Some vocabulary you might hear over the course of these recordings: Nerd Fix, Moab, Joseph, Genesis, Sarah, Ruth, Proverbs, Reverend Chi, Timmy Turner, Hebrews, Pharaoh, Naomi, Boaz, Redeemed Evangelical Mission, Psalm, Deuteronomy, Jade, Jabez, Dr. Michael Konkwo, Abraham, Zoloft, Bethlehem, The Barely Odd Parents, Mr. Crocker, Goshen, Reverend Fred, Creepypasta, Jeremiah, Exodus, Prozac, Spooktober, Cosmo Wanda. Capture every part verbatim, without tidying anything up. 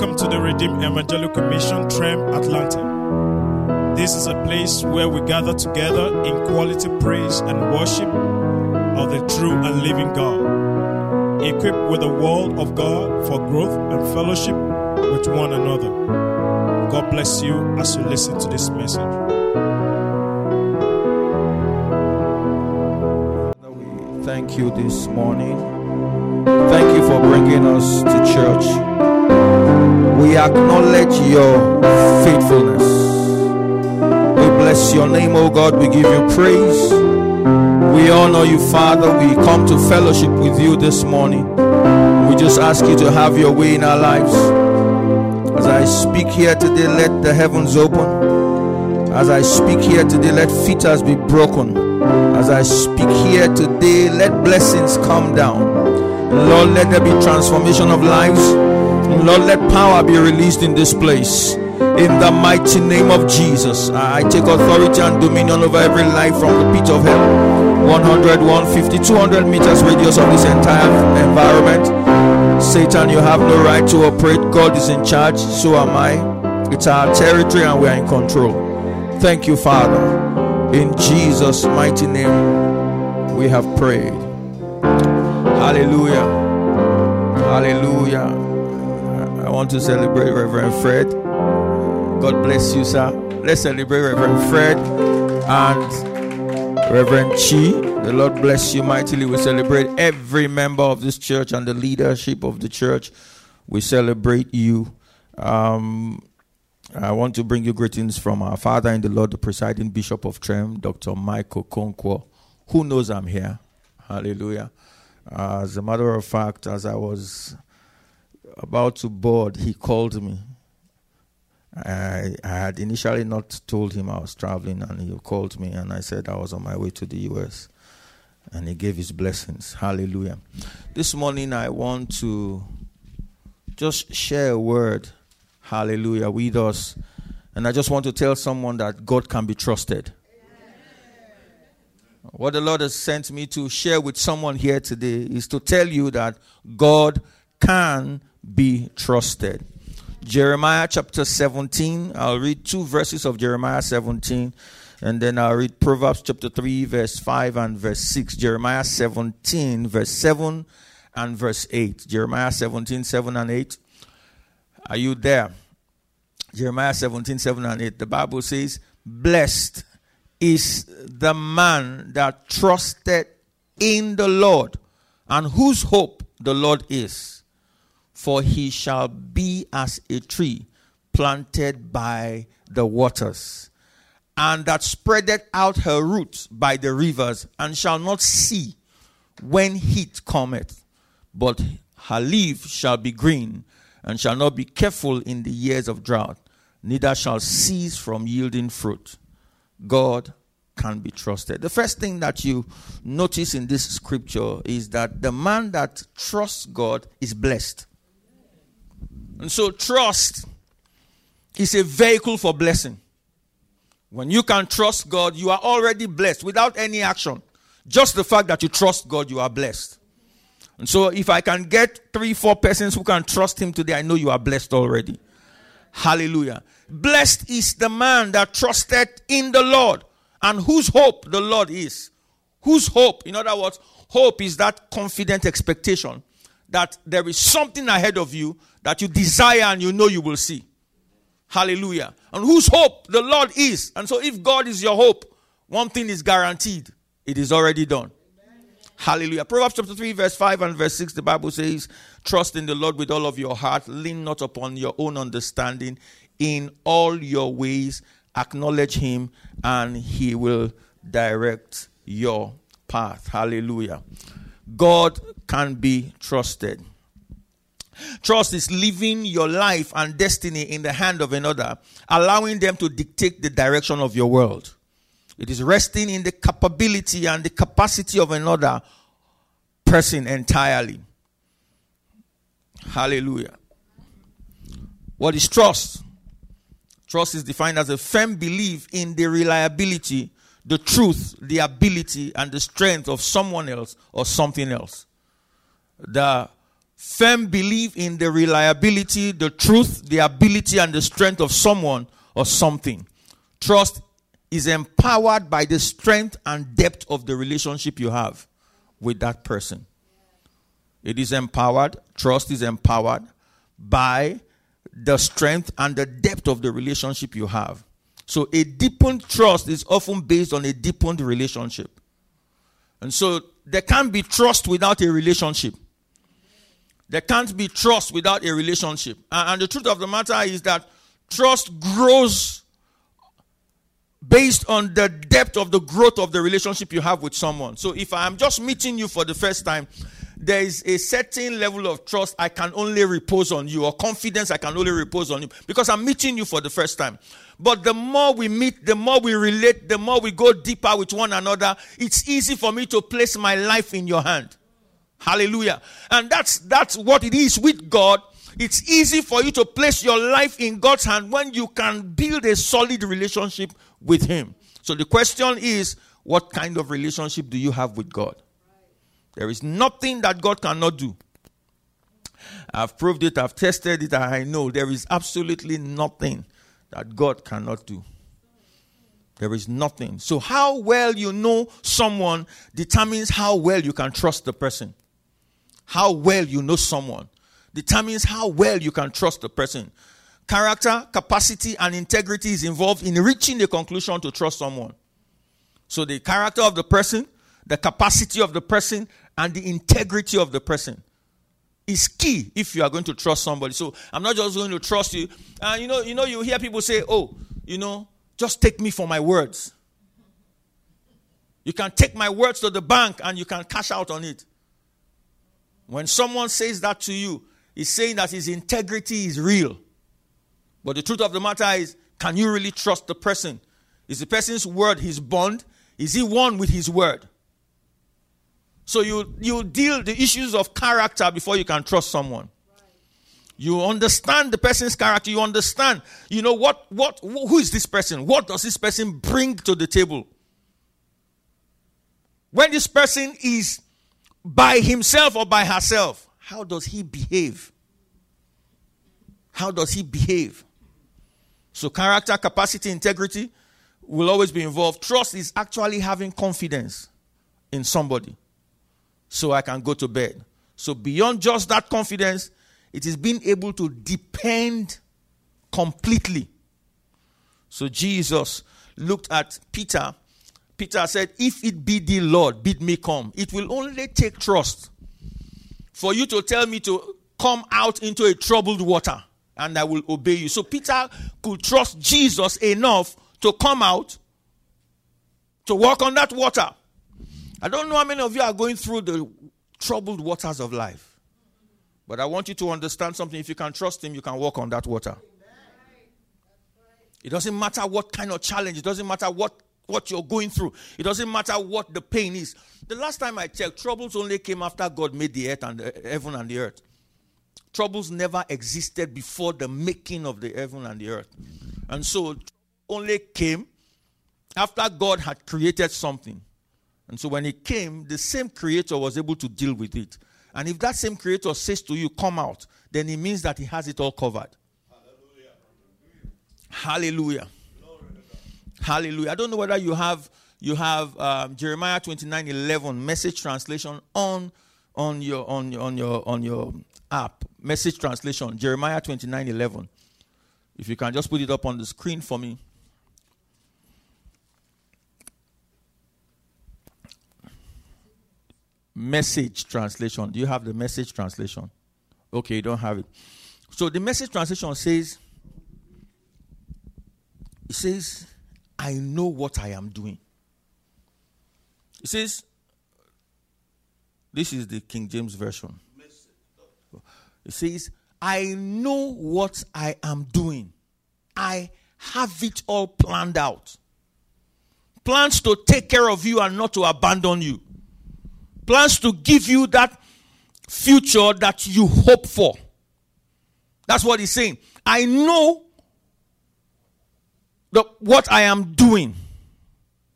Welcome to the Redeemed Evangelical Mission, Trem, Atlanta. This is a place where we gather together in quality praise and worship of the true and living God, equipped with the Word of God for growth and fellowship with one another. God bless you as you listen to this message. We thank you this morning. Thank you for bringing us to church. We acknowledge your faithfulness. We bless your name, O God. We give you praise. We honor you, Father. We come to fellowship with you this morning. We just ask you to have your way in our lives. As I speak here today, let the heavens open. As I speak here today, let fetters be broken. As I speak here today, let blessings come down. Lord, let there be transformation of lives. Lord, let power be released in this place. In the mighty name of Jesus, I take authority and dominion over every life from the pit of hell. one hundred, one hundred fifty, two hundred meters radius of this entire environment. Satan, you have no right to operate. God is in charge, so am I. It's our territory and we are in control. Thank you, Father. In Jesus' mighty name, we have prayed. Hallelujah. Hallelujah. I want to celebrate Reverend Fred. God bless you, sir. Let's celebrate Reverend Fred and Reverend Chi. The Lord bless you mightily. We celebrate every member of this church and the leadership of the church. We celebrate you. Um, I want to bring you greetings from our Father in the Lord, the presiding bishop of Trem, Doctor Michael Konkwo. Who knows I'm here? Hallelujah. Uh, as a matter of fact, as I was about to board, he called me. I, I had initially not told him I was traveling, and he called me, and I said I was on my way to the U S, and he gave his blessings. Hallelujah. This morning I want to just share a word, hallelujah, with us, and I just want to tell someone that God can be trusted. What the Lord has sent me to share with someone here today is to tell you that God can be trusted. Jeremiah chapter seventeen. I'll read two verses of Jeremiah seventeen, and then I'll read Proverbs chapter three, verse five and verse six. Jeremiah seventeen, verse seven and verse eight. Jeremiah seventeen, seven and eight. Are you there? Jeremiah seventeen, seven and eight. The Bible says, "Blessed is the man that trusted in the Lord, and whose hope the Lord is. For he shall be as a tree planted by the waters, and that spreadeth out her roots by the rivers, and shall not see when heat cometh. But her leaf shall be green, and shall not be careful in the years of drought, neither shall cease from yielding fruit." God can be trusted. The first thing that you notice in this scripture is that the man that trusts God is blessed. And so trust is a vehicle for blessing. When you can trust God, you are already blessed without any action. Just the fact that you trust God, you are blessed. And so if I can get three, four persons who can trust him today, I know you are blessed already. Hallelujah. Blessed is the man that trusted in the Lord, and whose hope the Lord is. Whose hope? In other words, hope is that confident expectation that there is something ahead of you that you desire and you know you will see. Hallelujah. And whose hope the Lord is. And so if God is your hope, one thing is guaranteed. It is already done. Amen. Hallelujah. Proverbs chapter three, verse five and verse six, the Bible says, "Trust in the Lord with all of your heart. Lean not upon your own understanding. In all your ways, acknowledge him, and he will direct your path." Hallelujah. God can be trusted. Trust is leaving your life and destiny in the hand of another, allowing them to dictate the direction of your world. It is resting in the capability and the capacity of another person entirely. Hallelujah. What is trust? Trust is defined as a firm belief in the reliability, the truth, the ability, and the strength of someone else or something else. The firm belief in the reliability, the truth, the ability, and the strength of someone or something. Trust is empowered by the strength and depth of the relationship you have with that person. It is empowered, trust is empowered by the strength and the depth of the relationship you have. So a deepened trust is often based on a deepened relationship. And so there can't be trust without a relationship. There can't be trust without a relationship. And the truth of the matter is that trust grows based on the depth of the growth of the relationship you have with someone. So if I'm just meeting you for the first time, there is a certain level of trust I can only repose on you, or confidence I can only repose on you, because I'm meeting you for the first time. But the more we meet, the more we relate, the more we go deeper with one another, it's easy for me to place my life in your hand. Hallelujah. And that's that's what it is with God. It's easy for you to place your life in God's hand when you can build a solid relationship with him. So the question is, what kind of relationship do you have with God? There is nothing that God cannot do. I've proved it, I've tested it, I know there is absolutely nothing that God cannot do. There is nothing. So how well you know someone determines how well you can trust the person. How well you know someone determines how well you can trust the person. Character, capacity, and integrity is involved in reaching the conclusion to trust someone. So the character of the person, the capacity of the person, and the integrity of the person is key if you are going to trust somebody. So I'm not just going to trust you. Uh, you know, you know, you hear people say, oh, you know, just take me for my words. You can take my words to the bank and you can cash out on it. When someone says that to you, he's saying that his integrity is real. But the truth of the matter is, can you really trust the person? Is the person's word his bond? Is he one with his word? So you, you deal the issues of character before you can trust someone. Right. You understand the person's character. You understand, you know, what, what, who is this person? What does this person bring to the table? When this person is by himself or by herself, how does he behave? How does he behave? So character, capacity, integrity will always be involved. Trust is actually having confidence in somebody. So I can go to bed. So beyond just that confidence, it is being able to depend completely. So Jesus looked at Peter. Peter said, if it be the Lord, bid me come. It will only take trust for you to tell me to come out into a troubled water and I will obey you. So Peter could trust Jesus enough to come out, to walk on that water. I don't know how many of you are going through the troubled waters of life. But I want you to understand something. If you can trust him, you can walk on that water. It doesn't matter what kind of challenge. It doesn't matter what, what you're going through. It doesn't matter what the pain is. The last time I checked, troubles only came after God made the earth and the heaven and the earth. Troubles never existed before the making of the heaven and the earth. And so only came after God had created something. And so when it came, the same creator was able to deal with it. And if that same creator says to you, come out, then it means that he has it all covered. Hallelujah. Hallelujah. Hallelujah. I don't know whether you have you have um, Jeremiah twenty-nine eleven message translation on on your on your on your on your app. Message translation, Jeremiah twenty-nine eleven. If you can just put it up on the screen for me. Message translation. Do you have the message translation? Okay, you don't have it. So the message translation says, it says, I know what I am doing. It says, this is the King James Version. It says, I know what I am doing. I have it all planned out. Plans to take care of you and not to abandon you. Plans to give you that future that you hope for. That's what he's saying. I know the, what I am doing.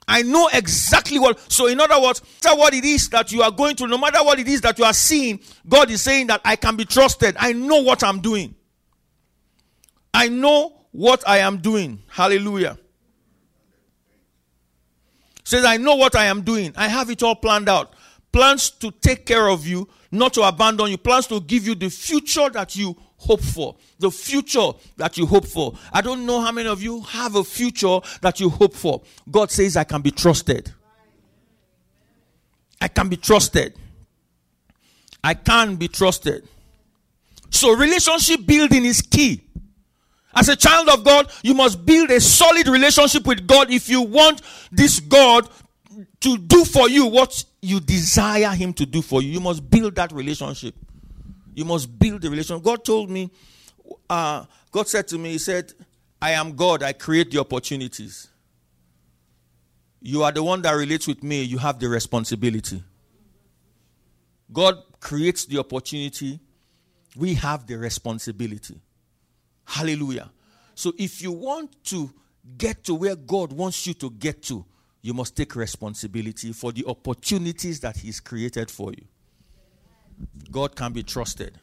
I know exactly what. So in other words, no matter what it is that you are going through, no matter what it is that you are seeing, God is saying that I can be trusted. I know what I'm doing. I know what I am doing. Hallelujah. Says, I know what I am doing. I have it all planned out. Plans to take care of you, not to abandon you. Plans to give you the future that you hope for. The future that you hope for. I don't know how many of you have a future that you hope for. God says, I can be trusted. I can be trusted. I can be trusted. So relationship building is key. As a child of God, you must build a solid relationship with God if you want this God to do for you what you desire him to do for you. You must build that relationship. You must build the relationship. God told me, uh, God said to me, he said, I am God. I create the opportunities. You are the one that relates with me. You have the responsibility. God creates the opportunity. We have the responsibility. Hallelujah. So if you want to get to where God wants you to get to, you must take responsibility for the opportunities that he's created for you. God can be trusted.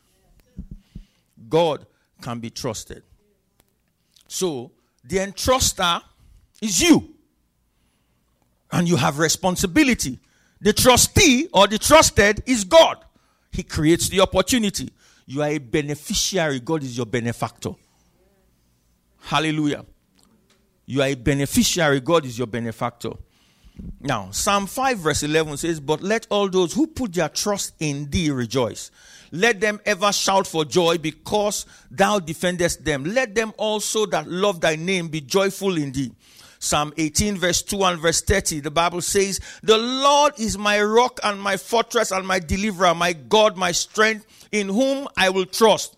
God can be trusted. So the entruster is you. And you have responsibility. The trustee or the trusted is God. He creates the opportunity. You are a beneficiary. God is your benefactor. Hallelujah. You are a beneficiary. God is your benefactor. Now, Psalm five verse eleven says, but let all those who put their trust in thee rejoice. Let them ever shout for joy because thou defendest them. Let them also that love thy name be joyful in thee. Psalm eighteen verse two and verse thirty, the Bible says, the Lord is my rock and my fortress and my deliverer, my God, my strength, in whom I will trust.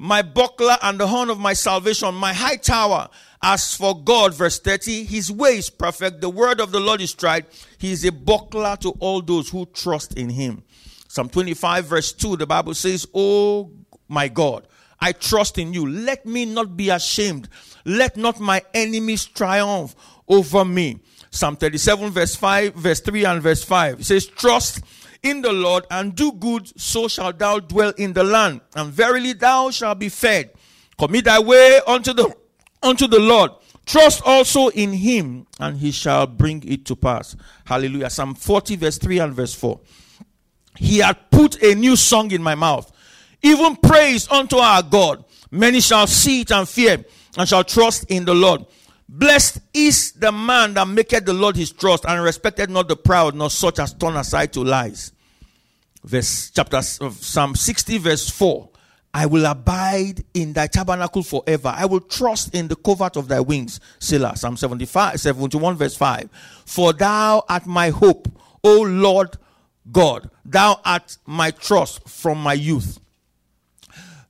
My buckler and the horn of my salvation, my high tower. As for God, verse thirty, his way is perfect. The word of the Lord is tried. He is a buckler to all those who trust in him. Psalm twenty-five, verse two, the Bible says, oh my God, I trust in you. Let me not be ashamed. Let not my enemies triumph over me. Psalm thirty-seven, verse five, verse three and verse five. It says, trust in the Lord and do good, so shalt thou dwell in the land, and verily thou shalt be fed. Commit thy way unto the unto the Lord. Trust also in him, and he shall bring it to pass. Hallelujah. Psalm forty, verse three and verse four. He hath put a new song in my mouth, even praise unto our God. Many shall see it and fear, and shall trust in the Lord. Blessed is the man that maketh the Lord his trust, and respected not the proud, nor such as turn aside to lies. Verse chapter of Psalm sixty, verse four. I will abide in thy tabernacle forever. I will trust in the covert of thy wings. Selah. Psalm seventy-five, seventy-one, verse five. For thou art my hope, O Lord God. Thou art my trust from my youth.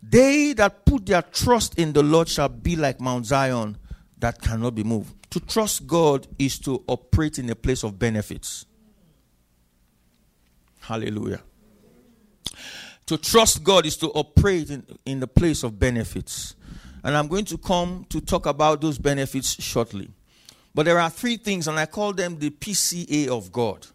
They that put their trust in the Lord shall be like Mount Zion, that cannot be moved. To trust God is to operate in a place of benefits. Hallelujah. To trust God is to operate in, in the place of benefits. And I'm going to come to talk about those benefits shortly. But there are three things, and I call them the P C A of God.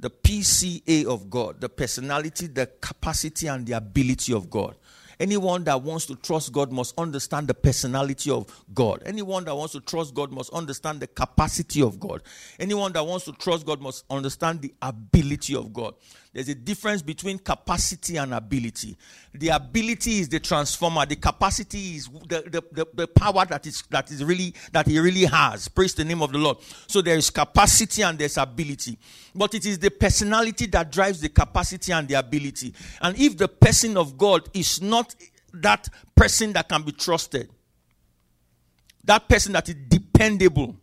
The P C A of God. The personality, the capacity, and the ability of God. Anyone that wants to trust God must understand the personality of God. Anyone that wants to trust God must understand the capacity of God. Anyone that wants to trust God must understand the ability of God. There's a difference between capacity and ability. The ability is the transformer. The capacity is the, the, the, the power that is that is really that he really has. Praise the name of the Lord. So there is capacity and there's ability. But it is the personality that drives the capacity and the ability. And if the person of God is not that person that can be trusted, that person that is dependable,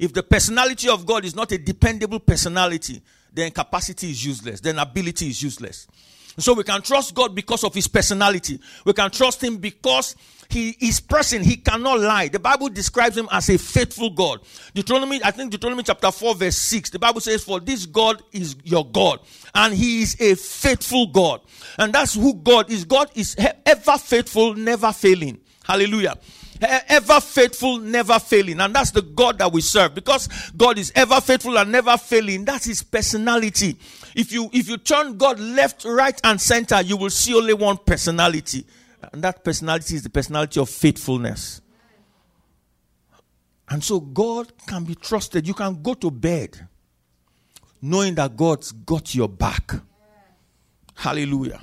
if the personality of God is not a dependable personality, then capacity is useless. Then ability is useless. So we can trust God because of his personality. We can trust him because he is person. He cannot lie. The Bible describes him as a faithful God. Deuteronomy, I think Deuteronomy chapter four verse six. The Bible says, for this God is your God. And he is a faithful God. And that's who God is. God is ever faithful, never failing. Hallelujah. ever faithful, never failing. And that's the God that we serve. Because God is ever faithful and never failing, that's his personality. If you, if you turn God left, right, and center, you will see only one personality. And that personality is the personality of faithfulness. And so God can be trusted. You can go to bed knowing that God's got your back. Hallelujah.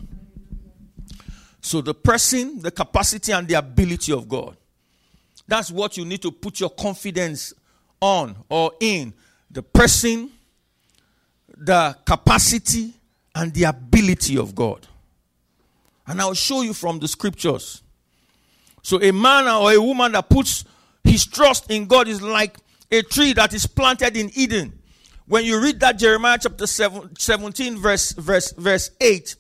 So the person, the capacity, and the ability of God. That's what you need to put your confidence on or in. The person, the capacity, and the ability of God. And I'll show you from the scriptures. So a man or a woman that puts his trust in God is like a tree that is planted in Eden. When you read that Jeremiah chapter seventeen, verse, verse, verse eight,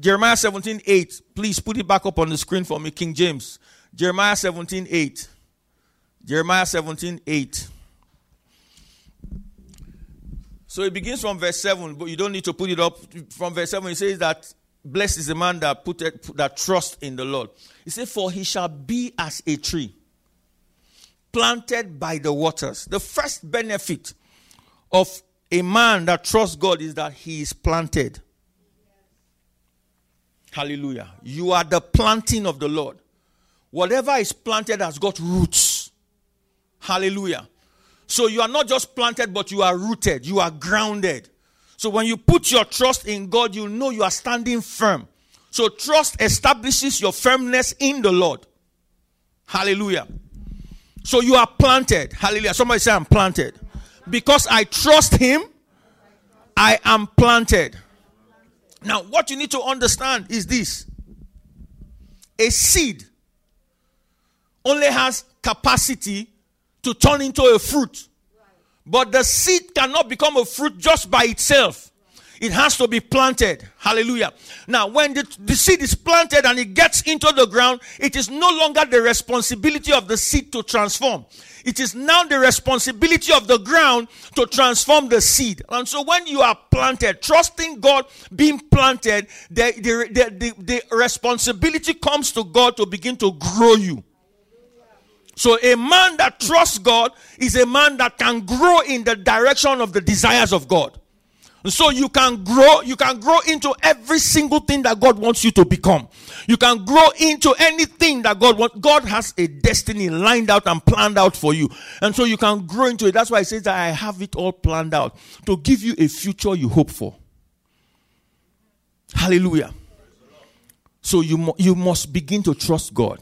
Jeremiah seventeen, eight, please put it back up on the screen for me, King James. Jeremiah seventeen, eight. Jeremiah seventeen, eight. So it begins from verse seven, but you don't need to put it up. From verse seven, it says that blessed is the man that put it, that trusts in the Lord. It says, for he shall be as a tree planted by the waters. The first benefit of a man that trusts God is that he is planted. Hallelujah. You are the planting of the Lord. Whatever is planted has got roots. Hallelujah. So you are not just planted, but you are rooted. You are grounded. So when you put your trust in God, you know you are standing firm. So trust establishes your firmness in the Lord. Hallelujah. So you are planted. Hallelujah. Somebody say, I'm planted. Because I trust him, I am planted. Now, what you need to understand is this. A seed only has capacity to turn into a fruit. But the seed cannot become a fruit just by itself. It has to be planted. Hallelujah. Now, when the, the seed is planted and it gets into the ground, it is no longer the responsibility of the seed to transform. It is now the responsibility of the ground to transform the seed. And so when you are planted, trusting God, being planted, the, the, the, the responsibility comes to God to begin to grow you. So a man that trusts God is a man that can grow in the direction of the desires of God. So you can grow, you can grow into every single thing that God wants you to become. You can grow into anything that God wants. God has a destiny lined out and planned out for you. And so you can grow into it. That's why it says that I have it all planned out to give you a future you hope for. Hallelujah. So you, mu- you must begin to trust God.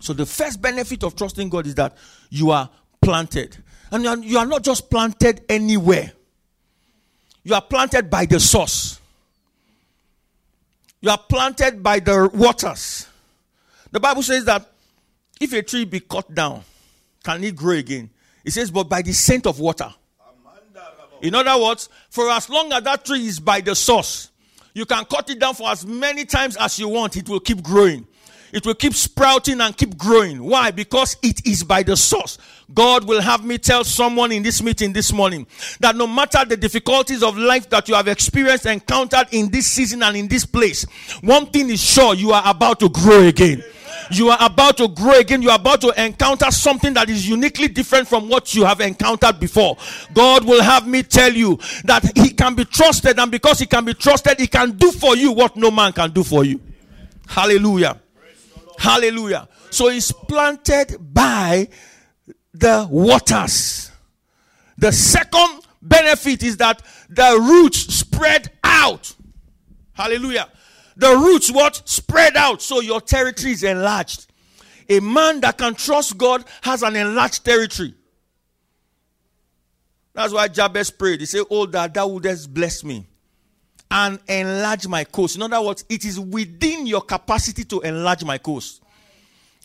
So the first benefit of trusting God is that you are planted. And you are, you are not just planted anywhere. You are planted by the source. You are planted by the waters. The Bible says that if a tree be cut down, can it grow again? It says, but by the scent of water. In other words, for as long as that tree is by the source, you can cut it down for as many times as you want. It will keep growing. It will keep sprouting and keep growing. Why? Because it is by the source. God will have me tell someone in this meeting this morning that no matter the difficulties of life that you have experienced, encountered in this season and in this place, one thing is sure, you are about to grow again. You are about to grow again. You are about to encounter something that is uniquely different from what you have encountered before. God will have me tell you that he can be trusted, and because he can be trusted, he can do for you what no man can do for you. Hallelujah. Hallelujah. So it's planted by the waters. The second benefit is that the roots spread out. Hallelujah. The roots what? Spread out. So your territory is enlarged. A man that can trust God has an enlarged territory. That's why Jabez prayed. He said, oh, that thou wouldest bless me and enlarge my coast. In other words, it is within your capacity to enlarge my coast.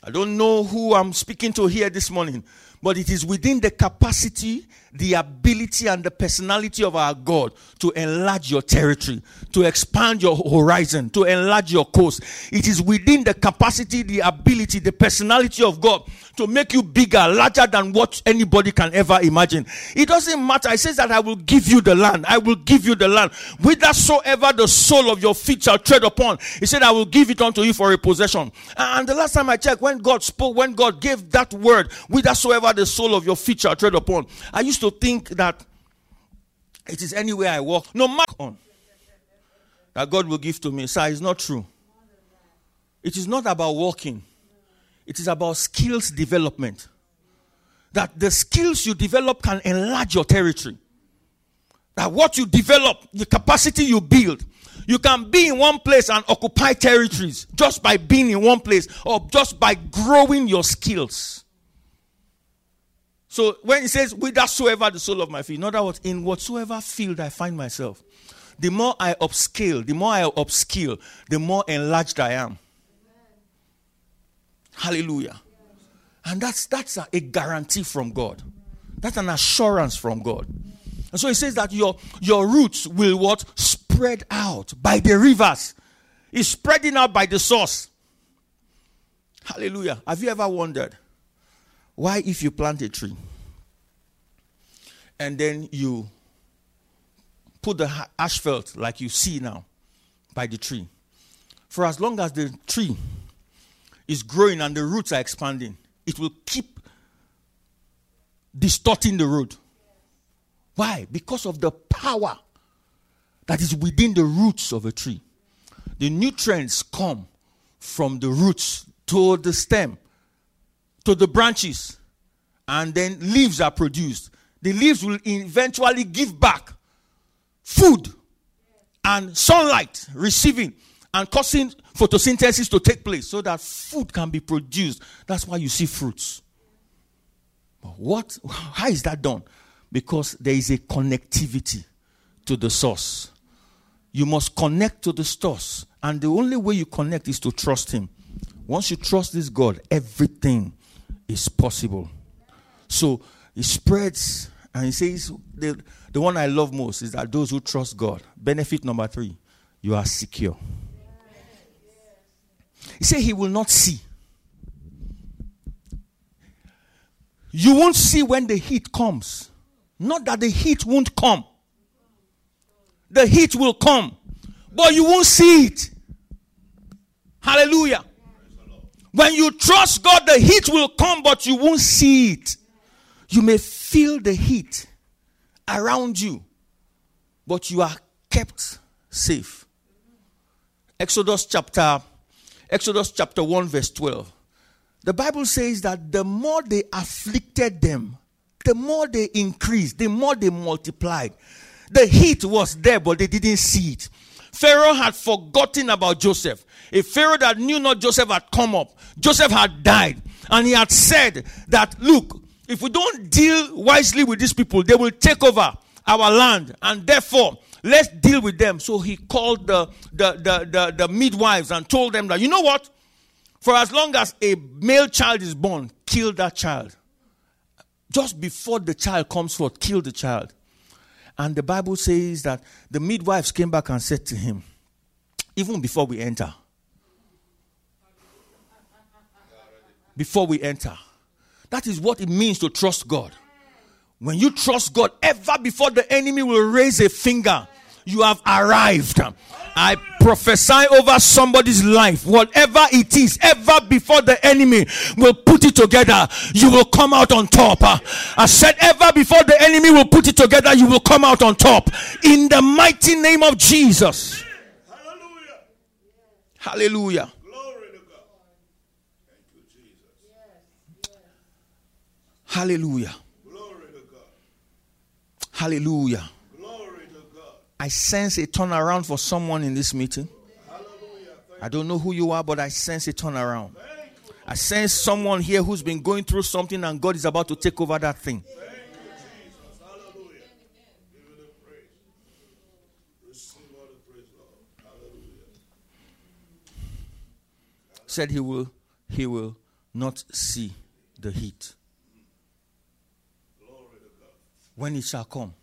I don't know who I'm speaking to here this morning, but it is within the capacity, the ability, and the personality of our God to enlarge your territory, to expand your horizon, to enlarge your coast. It is within the capacity, the ability, the personality of God to make you bigger, larger than what anybody can ever imagine. It doesn't matter. It says that I will give you the land. I will give you the land. Whithersoever the sole of your feet shall tread upon, he said, I will give it unto you for a possession. And the last time I checked, when God spoke, when God gave that word, whithersoever the sole of your feet shall tread upon, I used to think that it is anywhere I walk, no matter on, that God will give to me. Sir, it's not true. It is not about walking. It is about skills development. That the skills you develop can enlarge your territory. That what you develop, the capacity you build, you can be in one place and occupy territories just by being in one place or just by growing your skills. So when it says, whithersoever the sole of my feet, in other words, in whatsoever field I find myself, the more I upscale, the more I upscale, the more enlarged I am. Amen. Hallelujah. Yes. And that's that's a, a guarantee from God. That's an assurance from God. And so it says that your, your roots will what? Spread out by the rivers. It's spreading out by the source. Hallelujah. Have you ever wondered why, if you plant a tree and then you put the asphalt like you see now by the tree, for as long as the tree is growing and the roots are expanding, it will keep distorting the root. Why? Because of the power that is within the roots of a tree. The nutrients come from the roots to the stem, to the branches, and then leaves are produced. The leaves will eventually give back food and sunlight receiving and causing photosynthesis to take place so that food can be produced. That's why you see fruits. But what? How is that done? Because there is a connectivity to the source. You must connect to the source. And the only way you connect is to trust him. Once you trust this God, everything is possible. So it spreads. And he says, the, the one I love most is that those who trust God. Benefit number three, you are secure. He said he will not see. You won't see when the heat comes. Not that the heat won't come. The heat will come. But you won't see it. Hallelujah. When you trust God, the heat will come, but you won't see it. You may feel the heat around you, but you are kept safe. Exodus chapter, Exodus chapter one, verse twelve. The Bible says that the more they afflicted them, the more they increased, the more they multiplied. The heat was there, but they didn't see it. Pharaoh had forgotten about Joseph. A Pharaoh that knew not Joseph had come up. Joseph had died, and he had said that, look, if we don't deal wisely with these people, they will take over our land. And therefore, let's deal with them. So he called the, the, the, the, the midwives and told them that, you know what? For as long as a male child is born, kill that child. Just before the child comes forth, kill the child. And the Bible says that the midwives came back and said to him, even before we enter, before we enter, that is what it means to trust God. When you trust God, ever before the enemy will raise a finger, you have arrived. I prophesy over somebody's life. Whatever it is, ever before the enemy will put it together, you will come out on top. I said, ever before the enemy will put it together, you will come out on top. In the mighty name of Jesus. Hallelujah. Hallelujah. Hallelujah. Glory to God. Hallelujah. Glory to God. I sense a turnaround for someone in this meeting. Hallelujah. I don't know who you are, but I sense a turnaround. I sense someone here who's been going through something and God is about to take over that thing. Thank you, Jesus. Hallelujah. Give it a praise. Receive all the praise, Lord. Hallelujah. Said he will, he will not see the heat. When it shall come,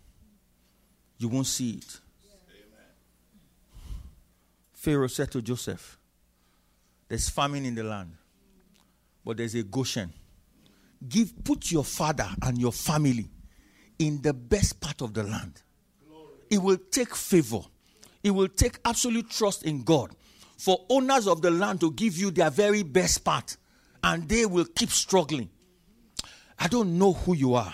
you won't see it. Amen. Pharaoh said to Joseph, there's famine in the land, but there's a Goshen. give put your father and your family in the best part of the land. Glory. It will take favor. It will take absolute trust in God for owners of the land to give you their very best part, and they will keep struggling. I don't know who you are,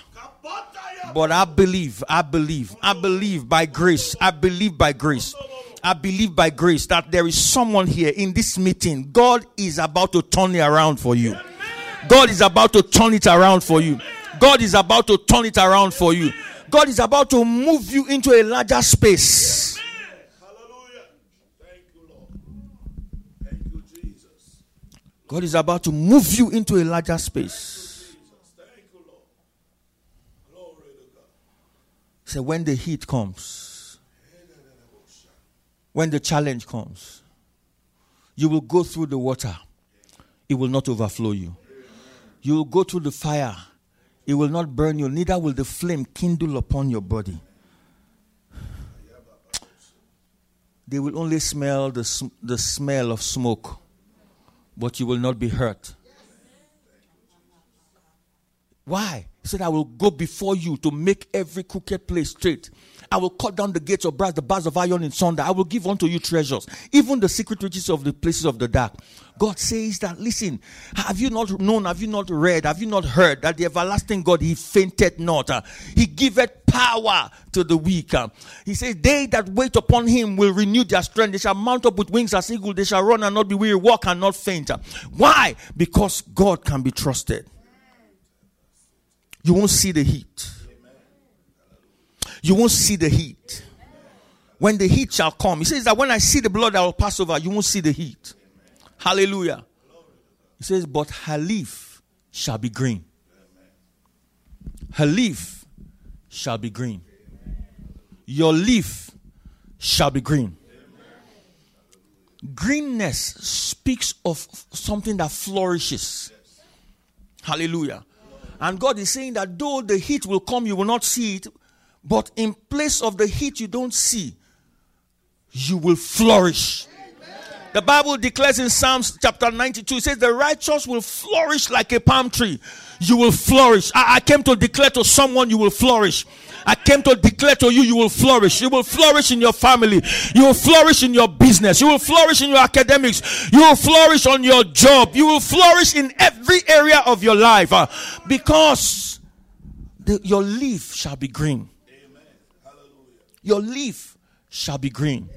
but I believe, I believe, I believe by grace, I believe by grace, I believe by grace that there is someone here in this meeting. God is about to turn it around for you. God is about to turn it around for you. God is about to turn it around for you. God is about to move you into a larger space. Hallelujah. Thank you, Lord. Thank you, Jesus. God is about to move you into a larger space. Thank you, Lord. Glory to God. So when the heat comes, when the challenge comes, you will go through the water. It will not overflow you. You will go through the fire. It will not burn you. Neither will the flame kindle upon your body. They will only smell the, sm- the smell of smoke, but you will not be hurt. Why? He said, I will go before you to make every crooked place straight. I will cut down the gates of brass, the bars of iron in sunder. I will give unto you treasures, even the secret riches of the places of the dark. God says that, listen, have you not known, have you not read, have you not heard that the everlasting God, he fainted not. Uh, he giveth power to the weak. Uh, he says, they that wait upon him will renew their strength. They shall mount up with wings as eagles. They shall run and not be weary, walk and not faint. Uh, why? Because God can be trusted. You won't see the heat. You won't see the heat. When the heat shall come, he says that when I see the blood, I will pass over. You won't see the heat. Amen. Hallelujah. He says, but her leaf shall be green. Her leaf shall be green. Your leaf shall be green. Greenness speaks of something that flourishes. Hallelujah. And God is saying that though the heat will come, you will not see it. But in place of the heat you don't see, you will flourish. Amen. The Bible declares in Psalms chapter ninety-two, it says the righteous will flourish like a palm tree. You will flourish. I, I came to declare to someone you will flourish. I came to declare to you, you will flourish. You will flourish in your family. You will flourish in your business. You will flourish in your academics. You will flourish on your job. You will flourish in every area of your life. Uh, because the, your leaf shall be green. Your leaf shall be green.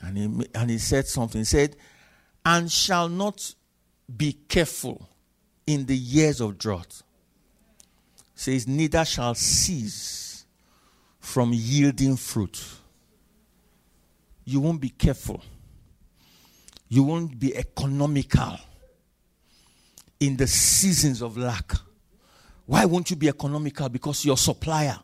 And he, and he said something. He said, and shall not be careful in the years of drought. He says, neither shall cease from yielding fruit. You won't be careful. You won't be economical in the seasons of lack. Why won't you be economical? Because your supplier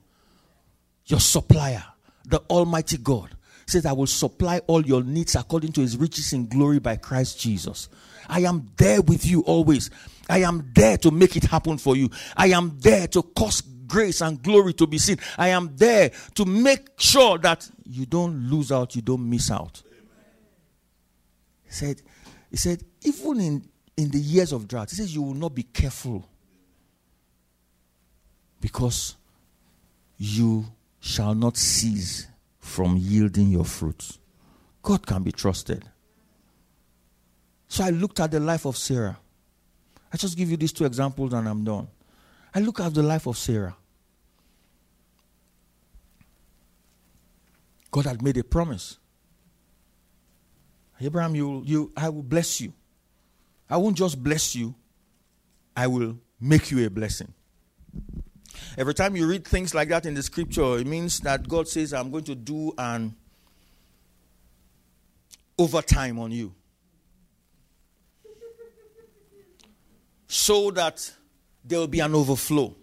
Your supplier, the Almighty God, says, I will supply all your needs according to his riches in glory by Christ Jesus. I am there with you always. I am there to make it happen for you. I am there to cause grace and glory to be seen. I am there to make sure that you don't lose out, you don't miss out. He said, he said even in, in the years of drought, he says, you will not be careful because you shall not cease from yielding your fruit. God can be trusted. So I looked at the life of Sarah. I just give you these two examples and I'm done. I look at the life of Sarah. God had made a promise. Abraham, you, you, I will bless you. I won't just bless you. I will make you a blessing. Every time you read things like that in the scripture, it means that God says, I'm going to do an overtime on you. So that there will be an overflow.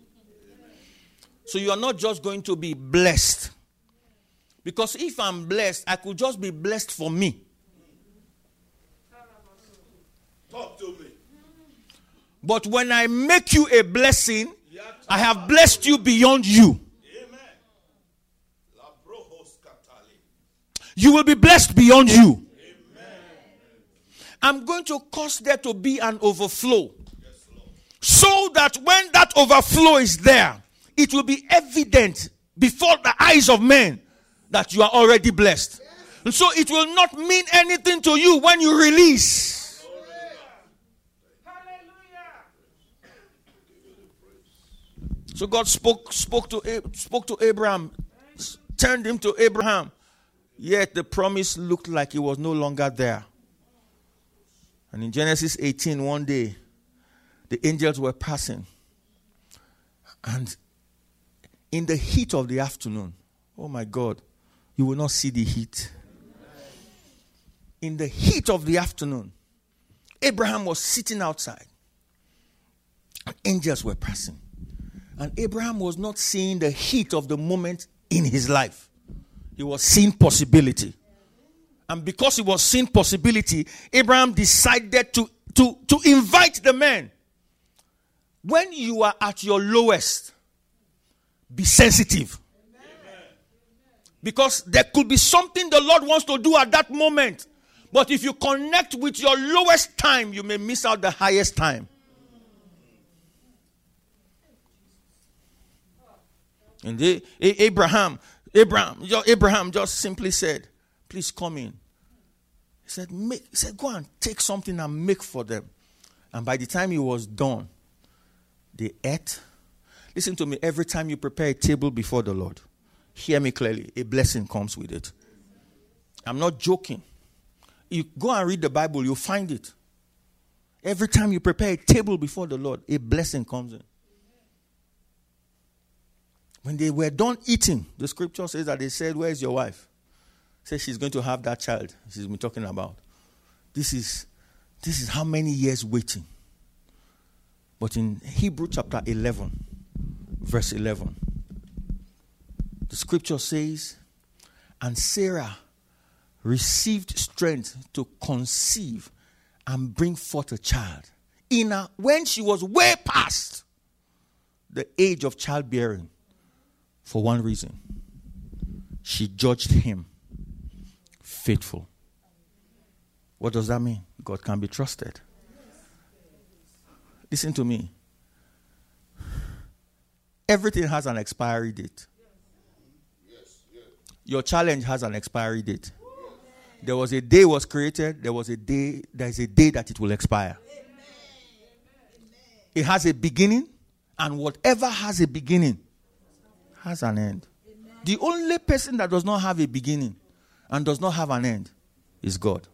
So you are not just going to be blessed. Because if I'm blessed, I could just be blessed for me. Talk to me. But when I make you a blessing, I have blessed you beyond you. You will be blessed beyond you. I'm going to cause there to be an overflow. so that when that overflow is there, it will be evident before the eyes of men that you are already blessed. And so it will not mean anything to you when you release. Hallelujah. So God spoke spoke to spoke to Abraham, turned him to Abraham. Yet the promise looked like it was no longer there. And in Genesis eighteen, one day, the angels were passing. And in the heat of the afternoon, oh my God, you will not see the heat. In the heat of the afternoon, Abraham was sitting outside. And angels were passing. And Abraham was not seeing the heat of the moment in his life. He was seeing possibility. And because he was seeing possibility, Abraham decided to, to, to invite the men. When you are at your lowest, be sensitive. Amen. Because there could be something the Lord wants to do at that moment. But if you connect with your lowest time, you may miss out the highest time. And they, Abraham... Abraham, Abraham just simply said, please come in. He said, make, he said, go and take something and make for them. And by the time he was done, they ate. Listen to me, every time you prepare a table before the Lord, hear me clearly, a blessing comes with it. I'm not joking. You go and read the Bible, you'll find it. Every time you prepare a table before the Lord, a blessing comes in. When they were done eating, the scripture says that they said, where is your wife? Says she's going to have that child she's been talking about. This is, this is how many years waiting. But in Hebrews chapter eleven, verse eleven, the scripture says, and Sarah received strength to conceive and bring forth a child. In her, when she was way past the age of childbearing, for one reason, she judged him faithful. What does that mean? God can be trusted. Listen to me. Everything has an expiry date. Your challenge has an expiry date. There was a day it was created. There was a day. There is a day that it will expire. It has a beginning, and whatever has a beginning has an end. Amen. The only person that does not have a beginning and does not have an end is God.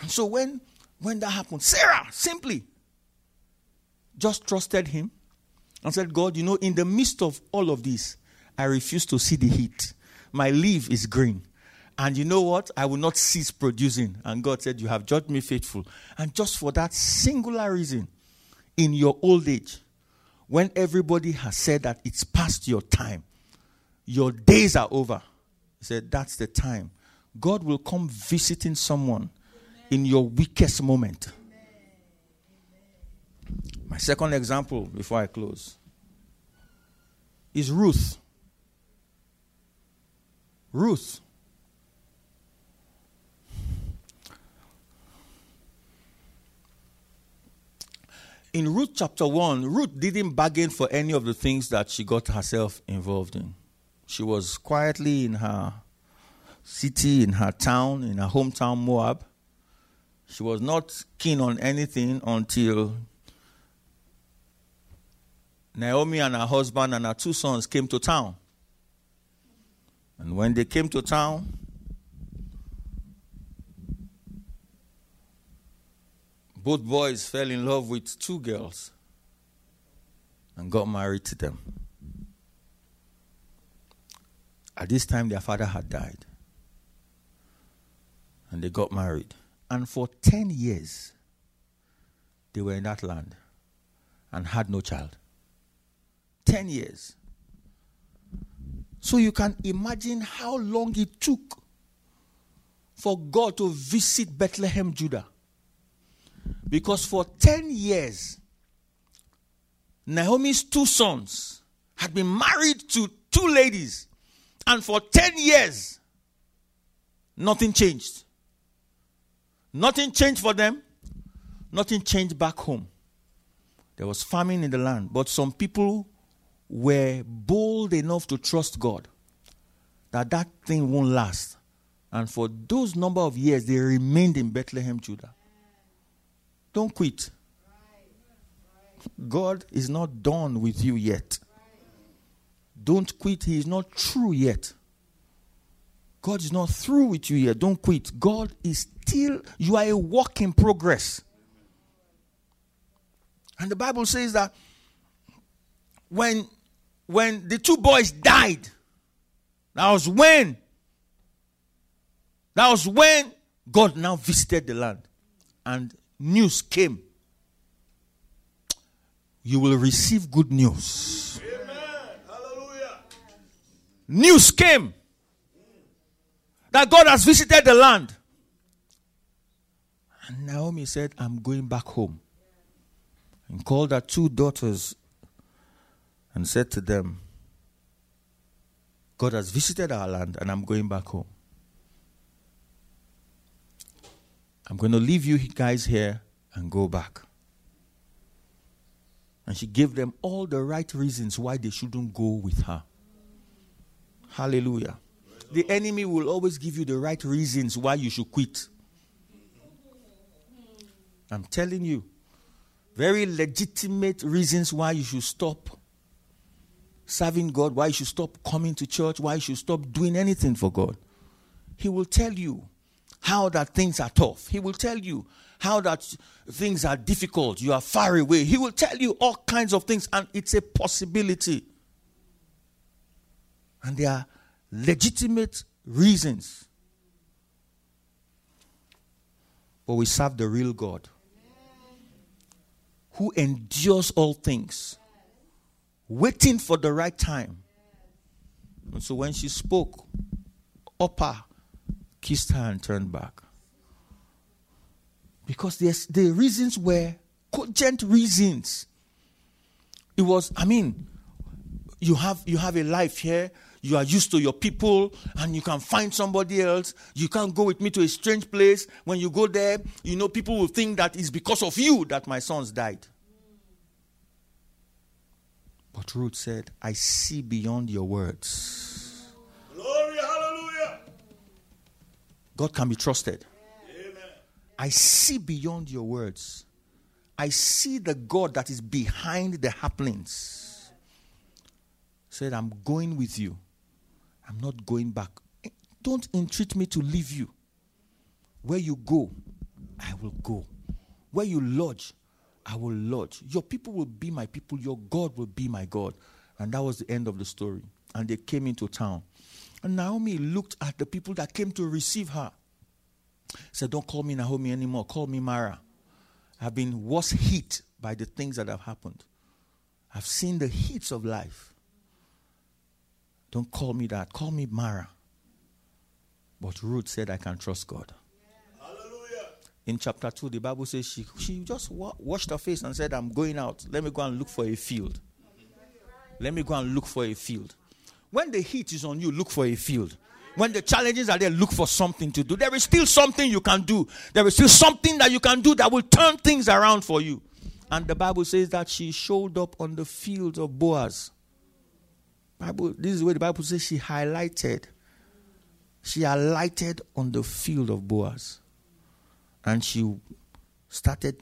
And so when, when that happened, Sarah simply just trusted him and said, God, you know, in the midst of all of this, I refuse to see the heat. My leaf is green. And you know what? I will not cease producing. And God said, you have judged me faithful. And just for that singular reason, in your old age, when everybody has said that it's past your time, your days are over, he said, that's the time. God will come visiting someone in your weakest moment. My second example, before I close, is Ruth. Ruth. In Ruth chapter one, Ruth didn't bargain for any of the things that she got herself involved in. She was quietly in her city, in her town, in her hometown, Moab. She was not keen on anything until Naomi and her husband and her two sons came to town. And when they came to town, both boys fell in love with two girls and got married to them. At this time, their father had died. And they got married. And for ten years, they were in that land and had no child. ten years. So you can imagine how long it took for God to visit Bethlehem, Judah. Because for ten years, Naomi's two sons had been married to two ladies. And for ten years, nothing changed. Nothing changed for them. Nothing changed back home. There was famine in the land, but some people were bold enough to trust God that that thing won't last. And for those number of years, they remained in Bethlehem, Judah. Don't quit. God is not done with you yet. Don't quit. He is not through yet. God is not through with you yet. Don't quit. God is still, you are a work in progress. And the Bible says that when, when the two boys died, that was when, that was when God now visited the land and news came. You will receive good news. Amen. Hallelujah. News came that God has visited the land. And Naomi said, I'm going back home. And called her two daughters and said to them, God has visited our land and I'm going back home. I'm going to leave you guys here and go back. And she gave them all the right reasons why they shouldn't go with her. Hallelujah. The enemy will always give you the right reasons why you should quit. I'm telling you, very legitimate reasons why you should stop serving God, why you should stop coming to church, why you should stop doing anything for God. He will tell you how that things are tough. He will tell you how that things are difficult. You are far away. He will tell you all kinds of things, and it's a possibility. And there are legitimate reasons. But we serve the real God, who endures all things, waiting for the right time. And so when she spoke, Opa kissed her and turned back. Because the reasons were cogent reasons. It was, I mean, you have you have a life here. You are used to your people, and you can find somebody else. You can't go with me to a strange place. When you go there, you know, people will think that it's because of you that my sons died. But Ruth said, I see beyond your words. Glory, hallelujah. God can be trusted. Amen. I see beyond your words. I see the God that is behind the happenings. Said, I'm going with you. I'm not going back. Don't entreat me to leave you. Where you go, I will go. Where you lodge, I will lodge. Your people will be my people. Your God will be my God. And that was the end of the story. And they came into town. And Naomi looked at the people that came to receive her. Said, don't call me Naomi anymore. Call me Mara. I've been worse hit by the things that have happened. I've seen the heats of life. Don't call me that. Call me Mara. But Ruth said, I can trust God. Yeah. Hallelujah. In chapter two, the Bible says she, she just wa- washed her face and said, I'm going out. Let me go and look for a field. Let me go and look for a field. When the heat is on you, look for a field. When the challenges are there, look for something to do. There is still something you can do. There is still something that you can do that will turn things around for you. And the Bible says that she showed up on the field of Boaz. Bible, this is where the Bible says she highlighted. She alighted on the field of Boaz. And she started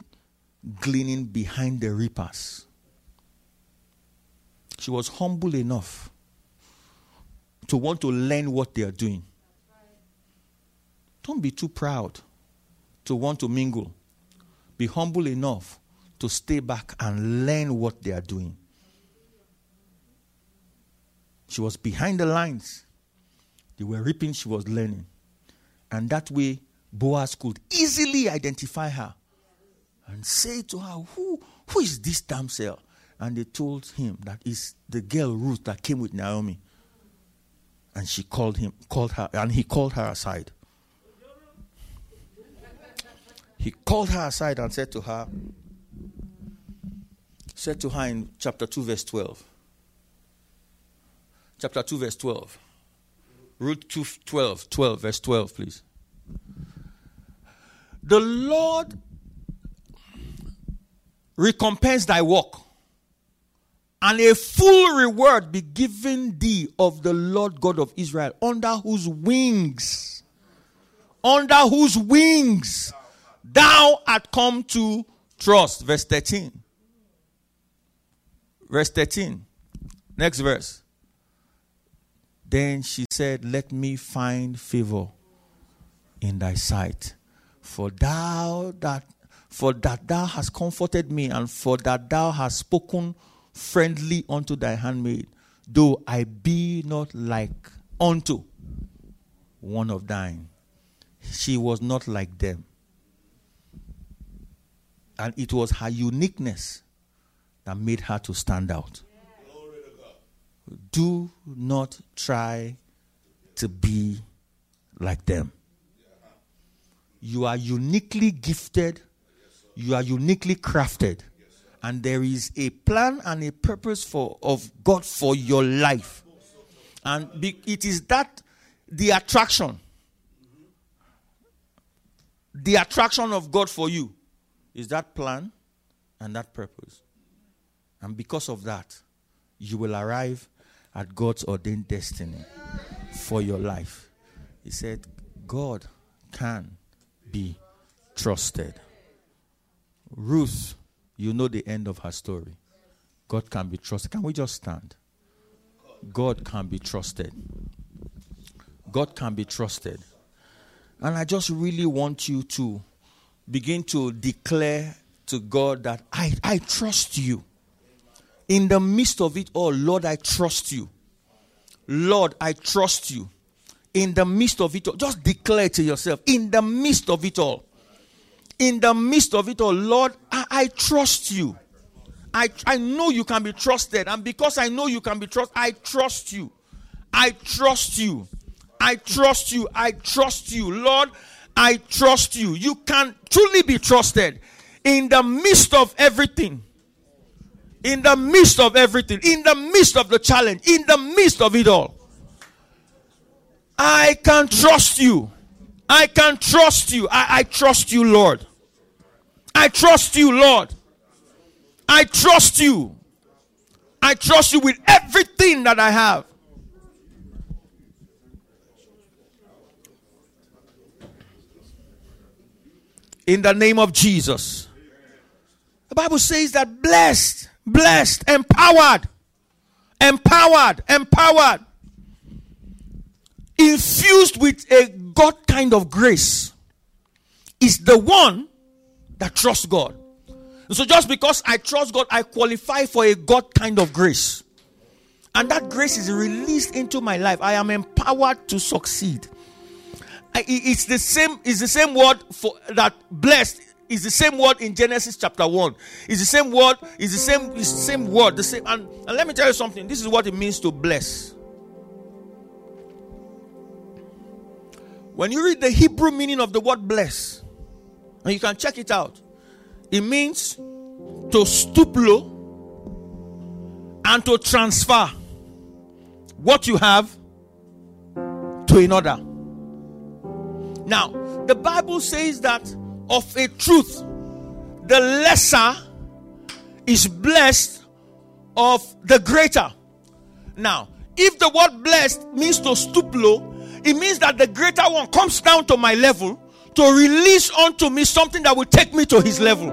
gleaning behind the reapers. She was humble enough to want to learn what they are doing. Don't be too proud to want to mingle. Be humble enough to stay back and learn what they are doing. She was behind the lines. They were reaping, she was learning. And that way, Boaz could easily identify her and say to her, Who, who is this damsel? And they told him that it's the girl Ruth that came with Naomi. And she called him, called her, and he called her aside. He called her aside and said to her, said to her in chapter two, verse twelve. Chapter two, verse twelve. Ruth two, twelve, twelve, verse twelve, please. The Lord, recompense thy work, and a full reward be given thee of the Lord God of Israel, under whose wings, under whose wings thou art come to trust. Verse thirteen. Verse thirteen. Next verse. Then she said, let me find favor in thy sight, for thou that for that thou hast comforted me, and for that thou hast spoken friendly unto thy handmaid, though I be not like unto one of thine. She was not like them. And it was her uniqueness that made her to stand out. Yeah. Do not try to be like them. You are uniquely gifted. You are uniquely crafted. And there is a plan and a purpose for of God for your life. And be, it is that the attraction, the attraction of God for you is that plan and that purpose. And because of that, you will arrive at God's ordained destiny for your life. He said, God can be trusted. Ruth, you know the end of her story. God can be trusted. Can we just stand? God can be trusted. God can be trusted. And I just really want you to begin to declare to God that I, I trust you. In the midst of it all, Lord, I trust you. Lord, I trust you. In the midst of it all, just declare to yourself, in the midst of it all, in the midst of it all, Lord, I, I trust you. I, I know you can be trusted. And because I know you can be trusted, I trust you. I trust you. I trust you. I trust you. Lord, I trust you. You can truly be trusted in the midst of everything. In the midst of everything. In the midst of the challenge. In the midst of it all. I can trust you. I can trust you. I, I trust you, Lord. I trust you, Lord. I trust you. I trust you with everything that I have. In the name of Jesus. The Bible says that blessed, blessed, empowered, empowered, empowered, infused with a God kind of grace is the one that trusts God. So just because I trust God, I qualify for a God kind of grace. And that grace is released into my life. I am empowered to succeed. I, it's the same, it's the same word for that blessed is the same word in Genesis chapter one. It's the same word, it's the same, it's the same word, the same. And, and let me tell you something. This is what it means to bless. When you read the Hebrew meaning of the word bless, and you can check it out, it means to stoop low and to transfer what you have to another. Now, the Bible says that of a truth, the lesser is blessed of the greater. Now, if the word blessed means to stoop low, it means that the greater one comes down to my level to release unto me something that will take me to his level.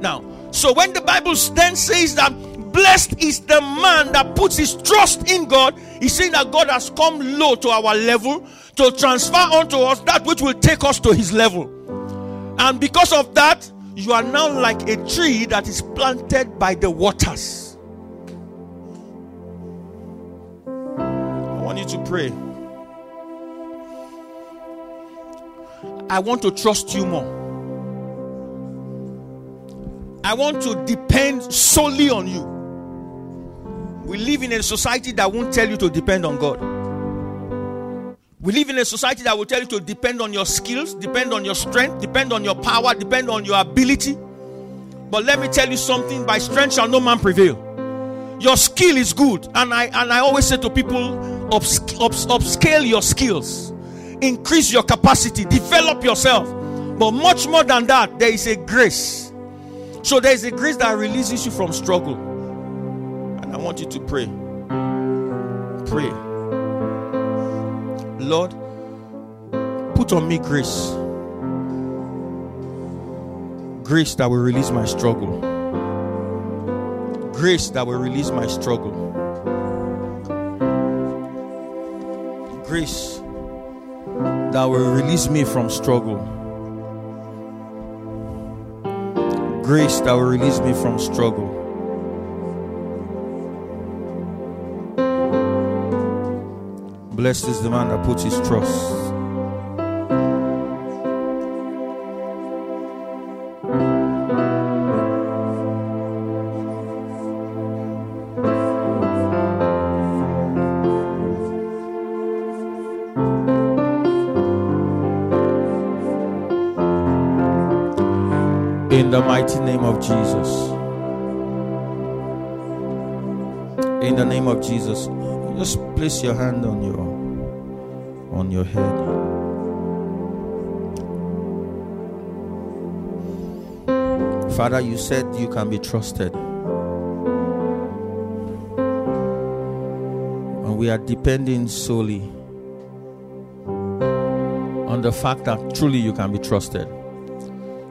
Now, so when the Bible then says that blessed is the man that puts his trust in God, he's saying that God has come low to our level to transfer unto us that which will take us to his level. And because of that, you are now like a tree that is planted by the waters. I want you to pray. I want to trust you more. I want to depend solely on you. We live in a society that won't tell you to depend on God. We live in a society that will tell you to depend on your skills, depend on your strength, depend on your power, depend on your ability. But let me tell you something, by strength shall no man prevail. Your skill is good. And I and I always say to people, ups, ups, upscale your skills. Increase your capacity, develop yourself. But much more than that, there is a grace. So there is a grace that releases you from struggle. And I want you to pray. Pray. Lord, put on me grace. Grace that will release my struggle. Grace that will release my struggle. Grace that will release me from struggle. Grace that will release me from struggle. Blessed is the man that puts his trust. In the mighty name of Jesus. In the name of Jesus. Just place your hand on your on your head. Father, you said you can be trusted. And we are depending solely on the fact that truly you can be trusted.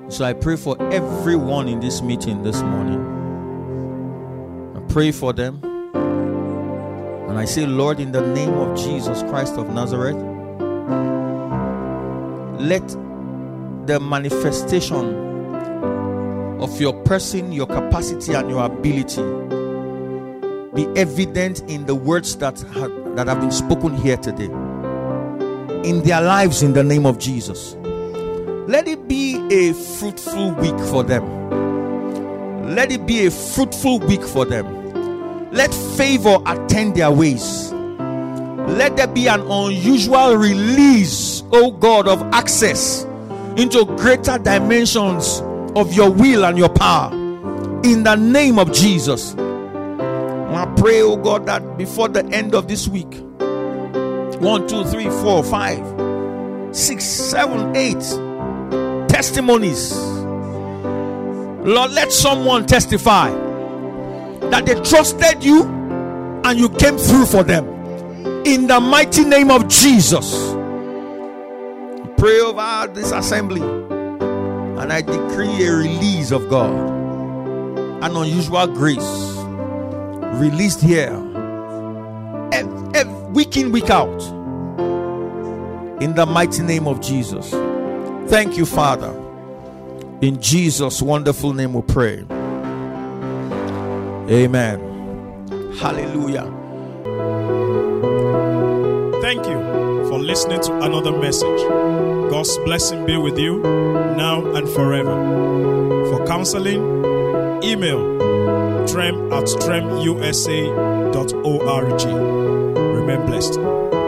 So I pray for everyone in this meeting this morning. I pray for them. And I say, Lord, in the name of Jesus Christ of Nazareth, let the manifestation of your person, your capacity, and your ability be evident in the words that have, that have been spoken here today, in their lives, in the name of Jesus. Let it be a fruitful week for them. Let it be a fruitful week for them. Let favor attend their ways. Let there be an unusual release, oh God, of access into greater dimensions of your will and your power. In the name of Jesus. And I pray, oh God, that before the end of this week, one, two, three, four, five, six, seven, eight testimonies. Lord, let someone testify that they trusted you and you came through for them. In the mighty name of Jesus. Pray over this assembly. And I decree a release of God. An unusual grace. Released here. Every, every, week in, week out. In the mighty name of Jesus. Thank you, Father. In Jesus' wonderful name we pray. Amen. Hallelujah. Thank you for listening to another message. God's blessing be with you now and forever. For counseling, email trem at tremusa dot org. Remain blessed.